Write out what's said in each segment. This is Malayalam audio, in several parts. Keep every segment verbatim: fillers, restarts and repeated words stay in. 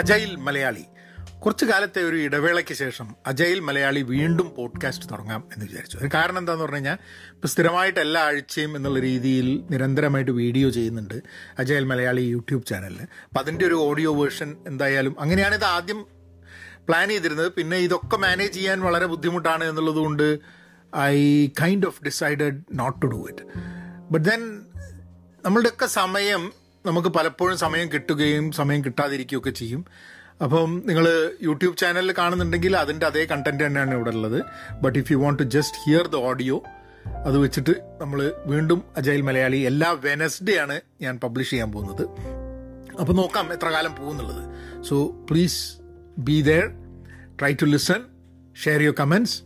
അജൈൽ മലയാളി. കുറച്ച് കാലത്തെ ഒരു ഇടവേളയ്ക്ക് ശേഷം അജൈൽ മലയാളി വീണ്ടും പോഡ്കാസ്റ്റ് തുടങ്ങാം എന്ന് വിചാരിച്ചു. അതിന് കാരണം എന്താണെന്ന് പറഞ്ഞു കഴിഞ്ഞാൽ, ഇപ്പോൾ സ്ഥിരമായിട്ട് എല്ലാ ആഴ്ചയും എന്നുള്ള രീതിയിൽ നിരന്തരമായിട്ട് വീഡിയോ ചെയ്യുന്നുണ്ട് അജൈൽ മലയാളി യൂട്യൂബ് ചാനലിൽ. അപ്പം അതിൻ്റെ ഒരു ഓഡിയോ വേർഷൻ എന്തായാലും അങ്ങനെയാണ് ഇത് ആദ്യം പ്ലാൻ ചെയ്തിരുന്നത്. പിന്നെ ഇതൊക്കെ മാനേജ് ചെയ്യാൻ വളരെ ബുദ്ധിമുട്ടാണ് എന്നുള്ളത് കൊണ്ട് I kind of decided not to do it. But then നമ്മളുടെയൊക്കെ സമയം, നമുക്ക് പലപ്പോഴും സമയം കിട്ടുകയും സമയം കിട്ടാതിരിക്കുകയൊക്കെ ചെയ്യും. അപ്പം നിങ്ങൾ യൂട്യൂബ് ചാനലിൽ കാണുന്നുണ്ടെങ്കിൽ അതിൻ്റെ അതേ കണ്ടന്റ് തന്നെയാണ് ഇവിടെ ഉള്ളത്. But if you want to just hear the audio, അത് വെച്ചിട്ട് നമ്മൾ വീണ്ടും അജൈൽ മലയാളി എല്ലാ വെനസ്ഡേ ആണ് ഞാൻ പബ്ലിഷ് ചെയ്യാൻ പോകുന്നത്. അപ്പോൾ നോക്കാം എത്ര കാലം പോകുന്നുള്ളത്. So please be there, try to listen, share your comments.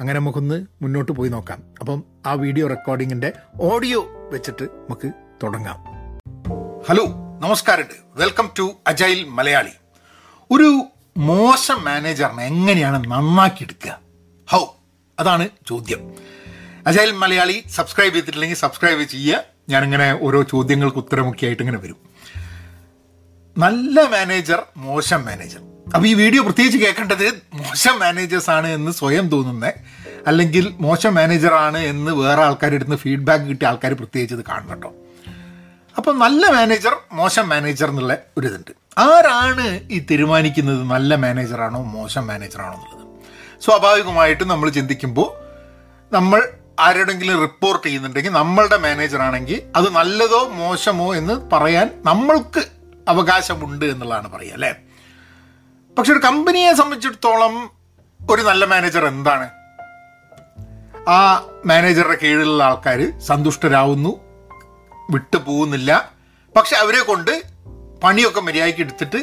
അങ്ങനെ നമുക്കൊന്ന് മുന്നോട്ട് പോയി നോക്കാം. അപ്പം ആ വീഡിയോ റെക്കോർഡിങ്ങിൻ്റെ ഓഡിയോ വെച്ചിട്ട് നമുക്ക് തുടങ്ങാം. ഹലോ, നമസ്കാരമുണ്ട്. Welcome to agile Malayali. ഒരു മോശം മാനേജറിനെ എങ്ങനെയാണ് നന്നാക്കിയെടുക്കുക? ഹൗ? അതാണ് ചോദ്യം. അജൈൽ മലയാളി സബ്സ്ക്രൈബ് ചെയ്തിട്ടില്ലെങ്കിൽ സബ്സ്ക്രൈബ് ചെയ്യുക. ഞാനിങ്ങനെ ഓരോ ചോദ്യങ്ങൾക്ക് ഉത്തരമൊക്കെ ആയിട്ട് ഇങ്ങനെ വരും. നല്ല മാനേജർ, മോശം മാനേജർ. അപ്പോൾ ഈ വീഡിയോ പ്രത്യേകിച്ച് കേൾക്കേണ്ടത് മോശം മാനേജേഴ്സാണ് എന്ന് സ്വയം തോന്നുന്നത്, അല്ലെങ്കിൽ മോശം മാനേജറാണ് എന്ന് വേറെ ആൾക്കാരെടുത്ത് ഫീഡ്ബാക്ക് കിട്ടിയ ആൾക്കാർ പ്രത്യേകിച്ച് ഇത് കാണണം കേട്ടോ. അപ്പോൾ നല്ല മാനേജർ, മോശം മാനേജർ എന്നുള്ള ഒരു ഇതുണ്ട്. ആരാണ് ഈ തീരുമാനിക്കുന്നത് നല്ല മാനേജറാണോ മോശം മാനേജറാണോ എന്നുള്ളത്? സ്വാഭാവികമായിട്ടും നമ്മൾ ചിന്തിക്കുമ്പോൾ, നമ്മൾ ആരോടെങ്കിലും റിപ്പോർട്ട് ചെയ്യുന്നുണ്ടെങ്കിൽ നമ്മളുടെ മാനേജറാണെങ്കിൽ അത് നല്ലതോ മോശമോ എന്ന് പറയാൻ നമ്മൾക്ക് അവകാശമുണ്ട് എന്നുള്ളതാണ് പറയുക, അല്ലേ? പക്ഷെ ഒരു കമ്പനിയെ സംബന്ധിച്ചിടത്തോളം ഒരു നല്ല മാനേജർ എന്താണ്? ആ മാനേജറുടെ കീഴിലുള്ള ആൾക്കാർ സന്തുഷ്ടരാകുന്നു, വിട്ടു പോകുന്നില്ല. പക്ഷെ അവരെ കൊണ്ട് പണിയൊക്കെ മര്യാദയ്ക്ക് എടുത്തിട്ട്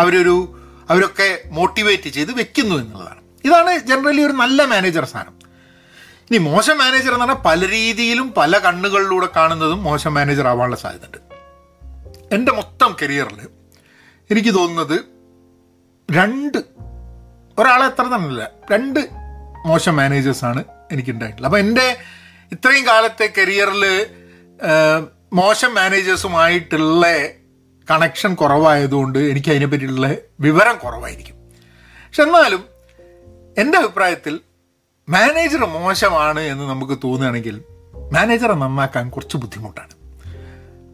അവരൊരു അവരൊക്കെ മോട്ടിവേറ്റ് ചെയ്ത് വെക്കുന്നു എന്നുള്ളതാണ്. ഇതാണ് ജനറലി ഒരു നല്ല മാനേജർ സ്ഥാനം. ഇനി മോശം മാനേജർ എന്ന് പറഞ്ഞാൽ പല രീതിയിലും പല കണ്ണുകളിലൂടെ കാണുന്നതും മോശം മാനേജർ ആവാനുള്ള സാധ്യതയുണ്ട്. എൻ്റെ മൊത്തം കരിയറിൽ എനിക്ക് തോന്നുന്നത് രണ്ട് ഒരാളെ എത്ര തന്നല്ല രണ്ട് മോശം മാനേജേഴ്സാണ് എനിക്കുണ്ടായിട്ടുള്ളത്. അപ്പം എൻ്റെ ഇത്രയും കാലത്തെ കരിയറിൽ മോശം മാനേജേഴ്സുമായിട്ടുള്ള കണക്ഷൻ കുറവായതുകൊണ്ട് എനിക്ക് അതിനെപ്പറ്റിയുള്ള വിവരം കുറവായിരിക്കും. പക്ഷെ എന്നാലും എൻ്റെ അഭിപ്രായത്തിൽ മാനേജർ മോശമാണ് എന്ന് നമുക്ക് തോന്നുകയാണെങ്കിൽ മാനേജറെ നന്നാക്കാൻ കുറച്ച് ബുദ്ധിമുട്ടാണ്.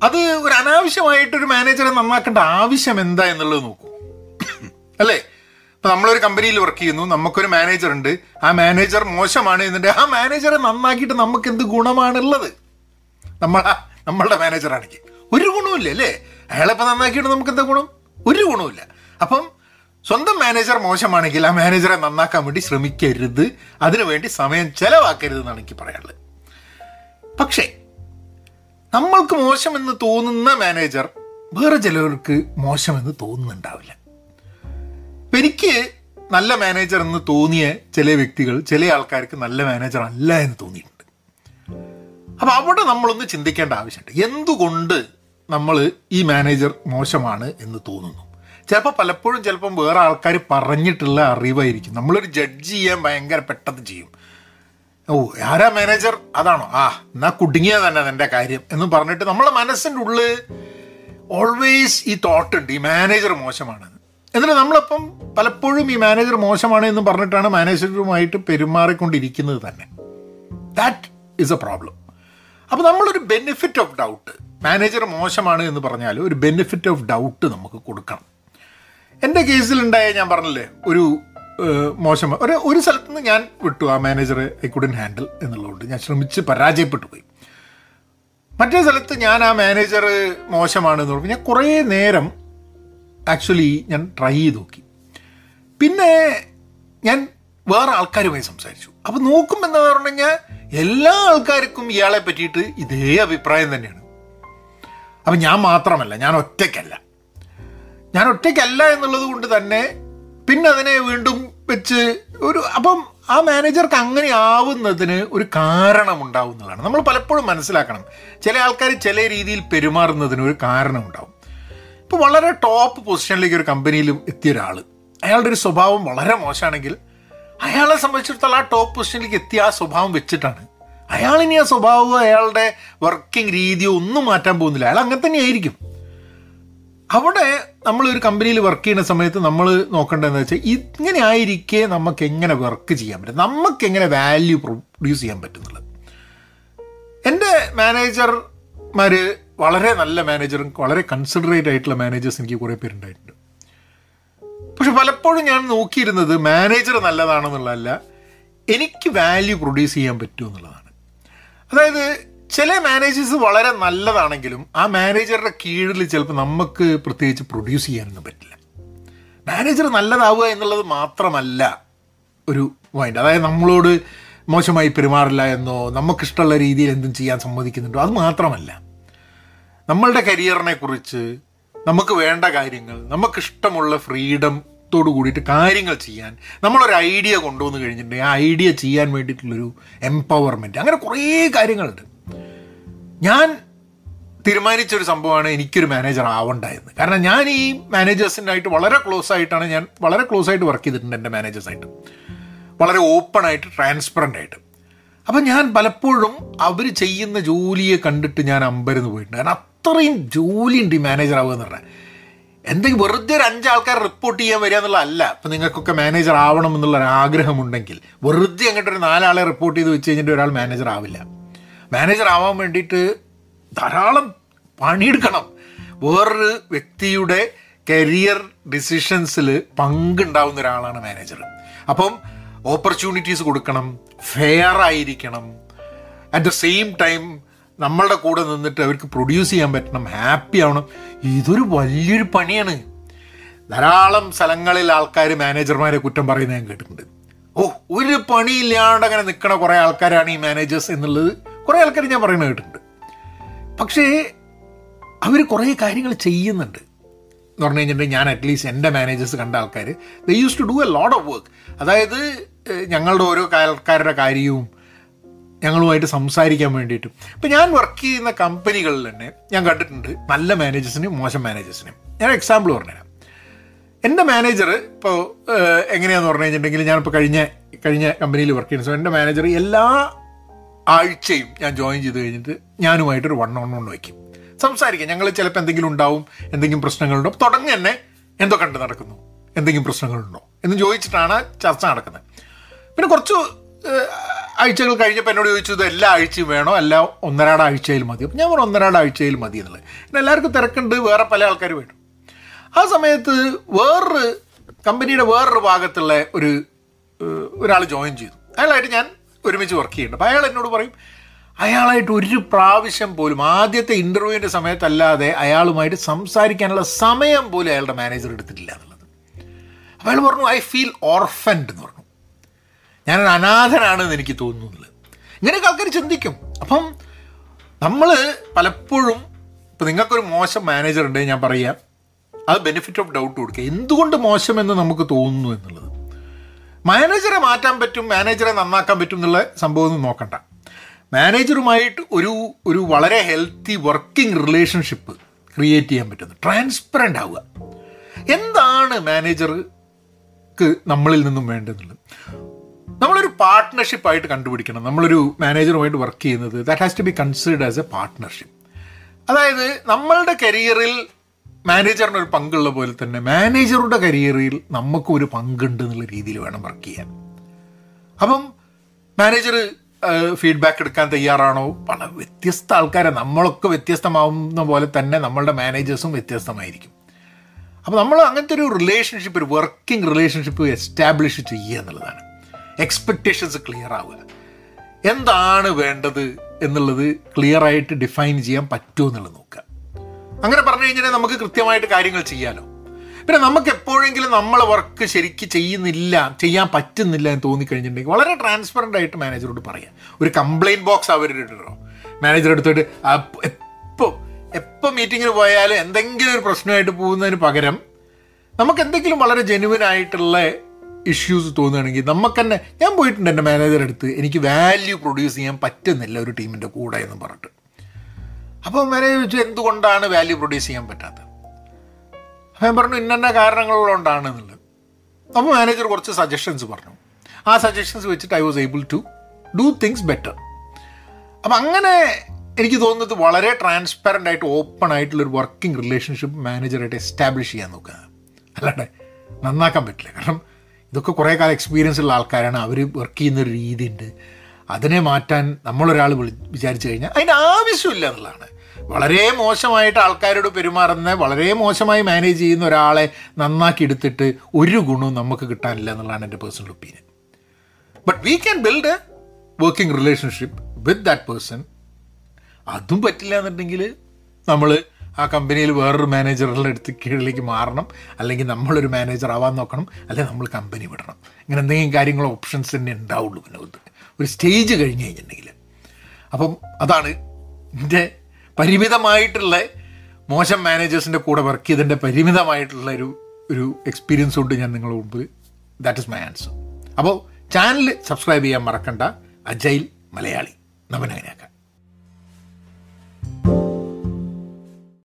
അത് ഒരു അനാവശ്യമായിട്ടൊരു മാനേജറെ നന്നാക്കേണ്ട ആവശ്യം എന്താ എന്നുള്ളത് നോക്കൂ, അല്ലേ? ഇപ്പം നമ്മളൊരു കമ്പനിയിൽ വർക്ക് ചെയ്യുന്നു, നമുക്കൊരു മാനേജർ ഉണ്ട്. ആ മാനേജർ മോശമാണ് എന്നുണ്ടെങ്കിൽ ആ മാനേജറെ നന്നാക്കിയിട്ട് നമുക്ക് എന്ത് ഗുണമാണുള്ളത്? നമ്മൾ നമ്മളുടെ മാനേജറാണെങ്കിൽ ഒരു ഗുണമില്ല, അല്ലേ? അയാളെപ്പം നന്നാക്കിയിട്ട് നമുക്ക് എന്താ ഗുണം? ഒരു ഗുണമില്ല. അപ്പം സ്വന്തം മാനേജർ മോശമാണെങ്കിൽ ആ മാനേജറെ നന്നാക്കാൻ വേണ്ടി ശ്രമിക്കരുത്, അതിനുവേണ്ടി സമയം ചെലവാക്കരുത് എന്നാണ് എനിക്ക് പറയാനുള്ളത്. പക്ഷേ നമ്മൾക്ക് മോശമെന്ന് തോന്നുന്ന മാനേജർ വേറെ ചിലർക്ക് മോശമെന്ന് തോന്നുന്നുണ്ടാവില്ല. ഇപ്പം എനിക്ക് നല്ല മാനേജർ എന്ന് തോന്നിയ ചില വ്യക്തികൾ ചില ആൾക്കാർക്ക് നല്ല മാനേജർ അല്ല എന്ന് തോന്നിയിട്ടുണ്ട്. അപ്പം അവിടെ നമ്മളൊന്ന് ചിന്തിക്കേണ്ട ആവശ്യമുണ്ട്, എന്തുകൊണ്ട് നമ്മൾ ഈ മാനേജർ മോശമാണ് എന്ന് തോന്നുന്നു. ചിലപ്പോൾ പലപ്പോഴും ചിലപ്പം വേറെ ആൾക്കാർ പറഞ്ഞിട്ടുള്ള അറിവായിരിക്കും. നമ്മളൊരു ജഡ്ജ് ചെയ്യാൻ ഭയങ്കര പെട്ടെന്ന് ചെയ്യും. ഓ, ആരാ മാനേജർ? അതാണോ? ആ, എന്നാ കുടുങ്ങിയാൽ തന്നെ അതിൻ്റെ കാര്യം എന്ന് പറഞ്ഞിട്ട് നമ്മളെ മനസ്സിൻ്റെ ഉള്ളിൽ ഓൾവേസ് ഈ തോട്ടുണ്ട്, ഈ മാനേജർ മോശമാണ്. എന്നിട്ട് നമ്മളപ്പം പലപ്പോഴും ഈ മാനേജർ മോശമാണ് എന്ന് പറഞ്ഞിട്ടാണ് മാനേജറുമായിട്ട് പെരുമാറിക്കൊണ്ടിരിക്കുന്നത് തന്നെ. That is a problem. അപ്പോൾ നമ്മളൊരു ബെനിഫിറ്റ് ഓഫ് ഡൗട്ട്, മാനേജർ മോശമാണ് എന്ന് പറഞ്ഞാൽ ഒരു ബെനിഫിറ്റ് ഓഫ് ഡൗട്ട് നമുക്ക് കൊടുക്കണം. എൻ്റെ കേസിലുണ്ടായ, ഞാൻ പറഞ്ഞില്ലേ, ഒരു മോശം ഒരു ഒരു സ്ഥലത്ത് നിന്ന് ഞാൻ വിട്ടു. ആ മാനേജർ ഐ കുഡൻറ്റ് ഹാൻഡിൽ എന്നുള്ളതുകൊണ്ട് ഞാൻ ശ്രമിച്ച് പരാജയപ്പെട്ടു പോയി. മറ്റേ സ്ഥലത്ത് ഞാൻ ആ മാനേജർ മോശമാണെന്ന് പറഞ്ഞപ്പോൾ ഞാൻ കുറേ നേരം ആക്ച്വലി ഞാൻ ട്രൈ ചെയ്ത് നോക്കി. പിന്നെ ഞാൻ വേറെ ആൾക്കാരുമായി സംസാരിച്ചു. അപ്പോൾ നോക്കുമ്പോൾ എന്താണെന്ന് പറഞ്ഞു കഴിഞ്ഞാൽ എല്ലാ ആൾക്കാർക്കും ഇയാളെ പറ്റിയിട്ട് ഇതേ അഭിപ്രായം തന്നെയാണ്. അപ്പം ഞാൻ മാത്രമല്ല, ഞാൻ ഒറ്റയ്ക്കല്ല ഞാൻ ഒറ്റയ്ക്കല്ല എന്നുള്ളത് കൊണ്ട് തന്നെ പിന്നെ അതിനെ വീണ്ടും വെച്ച് ഒരു അപ്പം ആ മാനേജർക്ക് അങ്ങനെ ആവുന്നതിന് ഒരു കാരണമുണ്ടാവുന്നതാണ് നമ്മൾ പലപ്പോഴും മനസ്സിലാക്കണം. ചില ആൾക്കാർ ചില രീതിയിൽ പെരുമാറുന്നതിന് ഒരു കാരണമുണ്ടാവും. ഇപ്പോൾ വളരെ ടോപ്പ് പൊസിഷനിലേക്ക് ഒരു കമ്പനിയിലും എത്തിയ ഒരാൾ, അയാളുടെ ഒരു സ്വഭാവം വളരെ മോശമാണെങ്കിൽ അയാളെ സംബന്ധിച്ചിടത്തോളം ആ ടോപ്പ് പൊസിഷനിലേക്ക് എത്തിയ ആ സ്വഭാവം വെച്ചിട്ടാണ്. അയാളിനി ആ സ്വഭാവമോ അയാളുടെ വർക്കിംഗ് രീതിയോ ഒന്നും മാറ്റാൻ പോകുന്നില്ല. അയാൾ അങ്ങനെ തന്നെ ആയിരിക്കും. അവിടെ നമ്മളൊരു കമ്പനിയിൽ വർക്ക് ചെയ്യുന്ന സമയത്ത് നമ്മൾ നോക്കേണ്ടതെന്ന് വെച്ചാൽ ഇങ്ങനെ ആയിരിക്കെ നമുക്ക് എങ്ങനെ വർക്ക് ചെയ്യാൻ പറ്റും, നമുക്ക് എങ്ങനെ വാല്യൂ പ്രൊഡ്യൂസ് ചെയ്യാൻ പറ്റുന്നുള്ളത്. എൻ്റെ മാനേജർമാർ വളരെ നല്ല മാനേജറും വളരെ കൺസിഡറേറ്റ് ആയിട്ടുള്ള മാനേജേഴ്സ് എനിക്ക് കുറേ പേരുണ്ടായിട്ടുണ്ട്. പക്ഷെ പലപ്പോഴും ഞാൻ നോക്കിയിരുന്നത് മാനേജർ നല്ലതാണെന്നുള്ളതല്ല, എനിക്ക് വാല്യൂ പ്രൊഡ്യൂസ് ചെയ്യാൻ പറ്റുമോ എന്നുള്ളതാണ്. അതായത് ചില മാനേജേഴ്സ് വളരെ നല്ലതാണെങ്കിലും ആ മാനേജറുടെ കീഴിൽ ചിലപ്പോൾ നമുക്ക് പ്രത്യേകിച്ച് പ്രൊഡ്യൂസ് ചെയ്യാനൊന്നും പറ്റില്ല. മാനേജർ നല്ലതാവുക എന്നുള്ളത് മാത്രമല്ല ഒരു പോയിൻ്റ്. അതായത് നമ്മളോട് മോശമായി പെരുമാറില്ല എന്നോ നമുക്കിഷ്ടമുള്ള രീതിയിൽ എന്തും ചെയ്യാൻ സമ്മതിക്കുന്നുണ്ടോ അത് മാത്രമല്ല, നമ്മളുടെ കരിയറിനെ കുറിച്ച് നമുക്ക് വേണ്ട കാര്യങ്ങൾ നമുക്കിഷ്ടമുള്ള ഫ്രീഡത്തോട് കൂടിയിട്ട് കാര്യങ്ങൾ ചെയ്യാൻ, നമ്മളൊരു ഐഡിയ കൊണ്ടുവന്ന് കഴിഞ്ഞിട്ടുണ്ടെങ്കിൽ ആ ഐഡിയ ചെയ്യാൻ വേണ്ടിയിട്ടുള്ളൊരു എംപവർമെൻറ്റ്, അങ്ങനെ കുറേ കാര്യങ്ങളുണ്ട്. ഞാൻ തീരുമാനിച്ചൊരു സംഭവമാണ് എനിക്കൊരു മാനേജർ ആവണ്ടായെന്ന്. കാരണം ഞാൻ ഈ മാനേജേഴ്സിൻ്റെ ആയിട്ട് വളരെ ക്ലോസ് ആയിട്ടാണ് ഞാൻ വളരെ ക്ലോസ് ആയിട്ട് വർക്ക് ചെയ്തിട്ടുണ്ട് എൻ്റെ മാനേജേഴ്സായിട്ട്, വളരെ ഓപ്പണായിട്ട് ട്രാൻസ്പെറൻ്റ് ആയിട്ട്. അപ്പം ഞാൻ പലപ്പോഴും അവർ ചെയ്യുന്ന ജോലിയെ കണ്ടിട്ട് ഞാൻ അമ്പരന്ന് പോയിട്ടുണ്ട്. കാരണം അത്രയും ജോലിയുണ്ട് ഈ മാനേജർ ആവുക എന്ന് പറഞ്ഞാൽ. എന്തെങ്കിലും വെറുതെ ഒരു അഞ്ചാൾക്കാർ റിപ്പോർട്ട് ചെയ്യാൻ വരിക എന്നുള്ളതല്ല. ഇപ്പം നിങ്ങൾക്കൊക്കെ മാനേജർ ആവണം എന്നുള്ളൊരു ആഗ്രഹമുണ്ടെങ്കിൽ വെറുതെ അങ്ങോട്ട് ഒരു നാലാളെ റിപ്പോർട്ട് ചെയ്ത് വെച്ച് കഴിഞ്ഞിട്ട് ഒരാൾ മാനേജർ ആവില്ല. മാനേജർ ആവാൻ വേണ്ടിയിട്ട് ധാരാളം പണിയെടുക്കണം, വേറൊരു വ്യക്തിയുടെ കരിയർ ഡിസിഷൻസിൽ പങ്കുണ്ടാവുന്ന ഒരാളാണ് മാനേജർ. അപ്പം ഓപ്പർച്യൂണിറ്റീസ് കൊടുക്കണം, ഫെയർ ആയിരിക്കണം, അറ്റ് ദ സെയിം ടൈം നമ്മളുടെ കൂടെ നിന്നിട്ട് അവർക്ക് പ്രൊഡ്യൂസ് ചെയ്യാൻ പറ്റണം, ഹാപ്പി ആവണം. ഇതൊരു വലിയൊരു പണിയാണ്. ധാരാളം സ്ഥലങ്ങളിൽ ആൾക്കാർ മാനേജർമാരെ കുറ്റം പറയുന്നത് ഞാൻ കേട്ടിട്ടുണ്ട്. ഓ, ഒരു പണിയില്ലാണ്ട് അങ്ങനെ നിൽക്കണ കുറേ ആൾക്കാരാണ് ഈ മാനേജേഴ്സ് എന്നുള്ളത് കുറേ ആൾക്കാർ ഞാൻ പറയുന്നത് കേട്ടിട്ടുണ്ട്. പക്ഷേ അവർ കുറേ കാര്യങ്ങൾ ചെയ്യുന്നുണ്ട് എന്ന് പറഞ്ഞു കഴിഞ്ഞിട്ടുണ്ടെങ്കിൽ, ഞാൻ അറ്റ്ലീസ്റ്റ് എൻ്റെ മാനേജേഴ്സ് കണ്ട ആൾക്കാർ they used to do a lot of work. അതായത് ഞങ്ങളുടെ ഓരോ ആൾക്കാരുടെ കാര്യവും ഞങ്ങളുമായിട്ട് സംസാരിക്കാൻ വേണ്ടിയിട്ടും. ഇപ്പം ഞാൻ വർക്ക് ചെയ്യുന്ന കമ്പനികളിൽ തന്നെ ഞാൻ കണ്ടിട്ടുണ്ട് നല്ല മാനേജേഴ്സിനും മോശം മാനേജേഴ്സിനും. ഞാൻ എക്സാമ്പിൾ പറഞ്ഞുതരാം. എൻ്റെ മാനേജർ ഇപ്പോൾ എങ്ങനെയാണെന്ന് പറഞ്ഞു കഴിഞ്ഞിട്ടുണ്ടെങ്കിൽ, ഞാനിപ്പോൾ കഴിഞ്ഞ കഴിഞ്ഞ കമ്പനിയിൽ വർക്ക് ചെയ്യുന്ന സമയം എൻ്റെ മാനേജർ എല്ലാ ആഴ്ചയും ഞാൻ ജോയിൻ ചെയ്ത് കഴിഞ്ഞിട്ട് ഞാനുമായിട്ടൊരു വൺ ഓൺ വൺ വയ്ക്കും, സംസാരിക്കാം. ഞങ്ങൾ ചിലപ്പോൾ എന്തെങ്കിലും ഉണ്ടാവും, എന്തെങ്കിലും പ്രശ്നങ്ങളുണ്ടാവും, തുടങ്ങി തന്നെ എന്തോ കണ്ട് നടക്കുന്നു, എന്തെങ്കിലും പ്രശ്നങ്ങളുണ്ടോ എന്ന് ചോദിച്ചിട്ടാണ് ചർച്ച നടക്കുന്നത്. പിന്നെ കുറച്ച് ആഴ്ചകൾ കഴിഞ്ഞപ്പോൾ എന്നോട് ചോദിച്ചു, ഇത് എല്ലാ ആഴ്ചയും വേണോ അല്ല ഒന്നരാട ആഴ്ചയിൽ മതി? അപ്പം ഞാൻ പറഞ്ഞു ഒന്നരാട ആഴ്ചയിൽ മതി എന്നുള്ളത്. പിന്നെ എല്ലാവർക്കും തിരക്കുണ്ട്, വേറെ പല ആൾക്കാർ വേണം. ആ സമയത്ത് വേറൊരു കമ്പനിയുടെ വേറൊരു ഭാഗത്തുള്ള ഒരു ഒരാൾ ജോയിൻ ചെയ്തു. അയാളായിട്ട് ഞാൻ ഒരുമിച്ച് വർക്ക് ചെയ്യുന്നുണ്ട്. അപ്പോൾ അയാൾ എന്നോട് പറയും, അയാളായിട്ട് ഒരു പ്രാവശ്യം പോലും ആദ്യത്തെ ഇൻ്റർവ്യൂവിൻ്റെ സമയത്തല്ലാതെ അയാളുമായിട്ട് സംസാരിക്കാനുള്ള സമയം പോലും അയാളുടെ മാനേജർ എടുത്തിട്ടില്ല എന്നുള്ളത്. അപ്പോൾ അയാൾ പറഞ്ഞു, ഐ ഫീൽ ഓർഫൻഡ് എന്ന് പറഞ്ഞു. ഞാനൊരു അനാഥനാണെന്ന് എനിക്ക് തോന്നുന്നുള്ളത്. ഇങ്ങനെയൊക്കെ ആൾക്കാർ ചിന്തിക്കും. അപ്പം നമ്മൾ പലപ്പോഴും ഇപ്പം നിങ്ങൾക്കൊരു മോശം മാനേജർ ഉണ്ടെങ്കിൽ ഞാൻ പറയാം, അത് ബെനിഫിറ്റ് ഓഫ് ഡൗട്ട് കൊടുക്കുക, എന്തുകൊണ്ട് മോശമെന്ന് നമുക്ക് തോന്നുന്നു എന്നുള്ളത്. മാനേജറെ മാറ്റാൻ പറ്റും, മാനേജറെ നന്നാക്കാൻ പറ്റും എന്നുള്ള സംഭവമൊന്നും നോക്കണ്ട. മാനേജറുമായിട്ട് ഒരു ഒരു വളരെ ഹെൽത്തി വർക്കിംഗ് റിലേഷൻഷിപ്പ് ക്രിയേറ്റ് ചെയ്യാൻ പറ്റുന്നു. ട്രാൻസ്പെറൻ്റ് ആവുക, എന്താണ് മാനേജർക്ക് നമ്മളിൽ നിന്നും വേണ്ടതെന്നുള്ളത് നമ്മളൊരു പാർട്ട്ണർഷിപ്പായിട്ട് കണ്ടുപിടിക്കണം. നമ്മളൊരു മാനേജറുമായിട്ട് വർക്ക് ചെയ്യുന്നത് that has to be considered as a partnership. അതായത് നമ്മളുടെ കരിയറിൽ മാനേജറിനൊരു പങ്കുള്ള പോലെ തന്നെ മാനേജറുടെ കരിയറിൽ നമുക്കൊരു പങ്കുണ്ട് എന്നുള്ള രീതിയിൽ വേണം വർക്ക് ചെയ്യാൻ. അപ്പം മാനേജർ ഫീഡ്ബാക്ക് എടുക്കാൻ തയ്യാറാണോ? വളരെ വ്യത്യസ്ത ആൾക്കാരെ, നമ്മളൊക്കെ വ്യത്യസ്തമാവുന്ന പോലെ തന്നെ നമ്മളുടെ മാനേജേഴ്സും വ്യത്യസ്തമായിരിക്കും. അപ്പം നമ്മൾ അങ്ങനത്തെ ഒരു റിലേഷൻഷിപ്പ്, ഒരു വർക്കിംഗ് റിലേഷൻഷിപ്പ് എസ്റ്റാബ്ലിഷ് ചെയ്യുക എന്നുള്ളതാണ്. എക്സ്പെക്റ്റേഷൻസ് ക്ലിയർ ആവുക, എന്താണ് വേണ്ടത് എന്നുള്ളത് ക്ലിയറായിട്ട് ഡിഫൈൻ ചെയ്യാൻ പറ്റുമോ എന്നുള്ളത് നോക്കുക. അങ്ങനെ പറഞ്ഞു കഴിഞ്ഞാൽ നമുക്ക് കൃത്യമായിട്ട് കാര്യങ്ങൾ ചെയ്യാമല്ലോ. പിന്നെ നമുക്ക് എപ്പോഴെങ്കിലും നമ്മളെ വർക്ക് ശരിക്ക് ചെയ്യുന്നില്ല, ചെയ്യാൻ പറ്റുന്നില്ല എന്ന് തോന്നിക്കഴിഞ്ഞിട്ടുണ്ടെങ്കിൽ വളരെ ട്രാൻസ്പെറൻ്റ് ആയിട്ട് മാനേജറോട് പറയാം. ഒരു കംപ്ലയിൻറ്റ് ബോക്സ് അവരുടെ ഇടണോ? മാനേജർ എടുത്തിട്ട് എപ്പോൾ എപ്പോൾ മീറ്റിങ്ങിന് പോയാലും എന്തെങ്കിലും ഒരു പ്രശ്നമായിട്ട് പോകുന്നതിന് പകരം നമുക്ക് എന്തെങ്കിലും വളരെ ജെന്യുവൻ ആയിട്ടുള്ള ഇഷ്യൂസ് തോന്നുകയാണെങ്കിൽ നമുക്ക് തന്നെ, ഞാൻ പോയിട്ടുണ്ട് എൻ്റെ മാനേജറെടുത്ത്, എനിക്ക് വാല്യൂ പ്രൊഡ്യൂസ് ചെയ്യാൻ പറ്റുന്നില്ല ഒരു ടീമിൻ്റെ കൂടെ എന്ന് പറഞ്ഞിട്ട്. അപ്പോൾ മാനേജർ ചോദിച്ചു, എന്തുകൊണ്ടാണ് വാല്യൂ പ്രൊഡ്യൂസ് ചെയ്യാൻ പറ്റാത്തത്? അപ്പോൾ ഞാൻ പറഞ്ഞു ഇന്ന കാരണങ്ങളുകൊണ്ടാണ് എന്നുള്ളത്. അപ്പോൾ മാനേജർ കുറച്ച് സജഷൻസ് പറഞ്ഞു. ആ സജഷൻസ് വെച്ചിട്ട് I was able to do things better. അപ്പം അങ്ങനെ എനിക്ക് തോന്നുന്നത് വളരെ ട്രാൻസ്പെറൻ്റ് ആയിട്ട് ഓപ്പൺ ആയിട്ടുള്ളൊരു വർക്കിംഗ് റിലേഷൻഷിപ്പ് മാനേജറായിട്ട് എസ്റ്റാബ്ലിഷ് ചെയ്യാൻ നോക്കുക, അല്ലാണ്ട് നന്നാക്കാൻ പറ്റില്ല. കാരണം ഇതൊക്കെ കുറേ കാലം എക്സ്പീരിയൻസ് ഉള്ള ആൾക്കാരാണ്, അവർ വർക്ക് ചെയ്യുന്നൊരു രീതിയുണ്ട്. അതിനെ മാറ്റാൻ നമ്മളൊരാൾ വിളി വിചാരിച്ചു കഴിഞ്ഞാൽ അതിന് ആവശ്യമില്ല എന്നുള്ളതാണ്. വളരെ മോശമായിട്ട് ആൾക്കാരോട് പെരുമാറുന്ന, വളരെ മോശമായി മാനേജ് ചെയ്യുന്ന ഒരാളെ നന്നാക്കി എടുത്തിട്ട് ഒരു ഗുണവും നമുക്ക് കിട്ടാനില്ല എന്നുള്ളതാണ് എൻ്റെ personal opinion. But we can build a working relationship with that person. അതും പറ്റില്ല എന്നുണ്ടെങ്കിൽ നമ്മൾ ആ കമ്പനിയിൽ വേറൊരു മാനേജറുടെ അടുത്ത് കീഴിലേക്ക് മാറണം, അല്ലെങ്കിൽ നമ്മളൊരു മാനേജർ ആവാൻ നോക്കണം, അല്ലെങ്കിൽ നമ്മൾ കമ്പനി വിടണം. ഇങ്ങനെ എന്തെങ്കിലും കാര്യങ്ങളോ ഓപ്ഷൻസ് തന്നെ ഉണ്ടാവുള്ളൂ പിന്നെ ഒരു സ്റ്റേജ് കഴിഞ്ഞ് കഴിഞ്ഞിട്ടുണ്ടെങ്കിൽ. അപ്പം അതാണ് എൻ്റെ പരിമിതമായിട്ടുള്ള മോശം മാനേജേഴ്സിൻ്റെ കൂടെ വർക്ക് ചെയ്തതിൻ്റെ പരിമിതമായിട്ടുള്ള ഒരു ഒരു എക്സ്പീരിയൻസ് കൊണ്ട് ഞാൻ നിങ്ങളുടെ മുമ്പ് ദാറ്റ് ഇസ് മൈ ആൻസർ. അപ്പോൾ ചാനൽ സബ്സ്ക്രൈബ് ചെയ്യാൻ മറക്കണ്ട. അജൈൽ മലയാളി നമ്മനങ്ങനെയാക്കാം.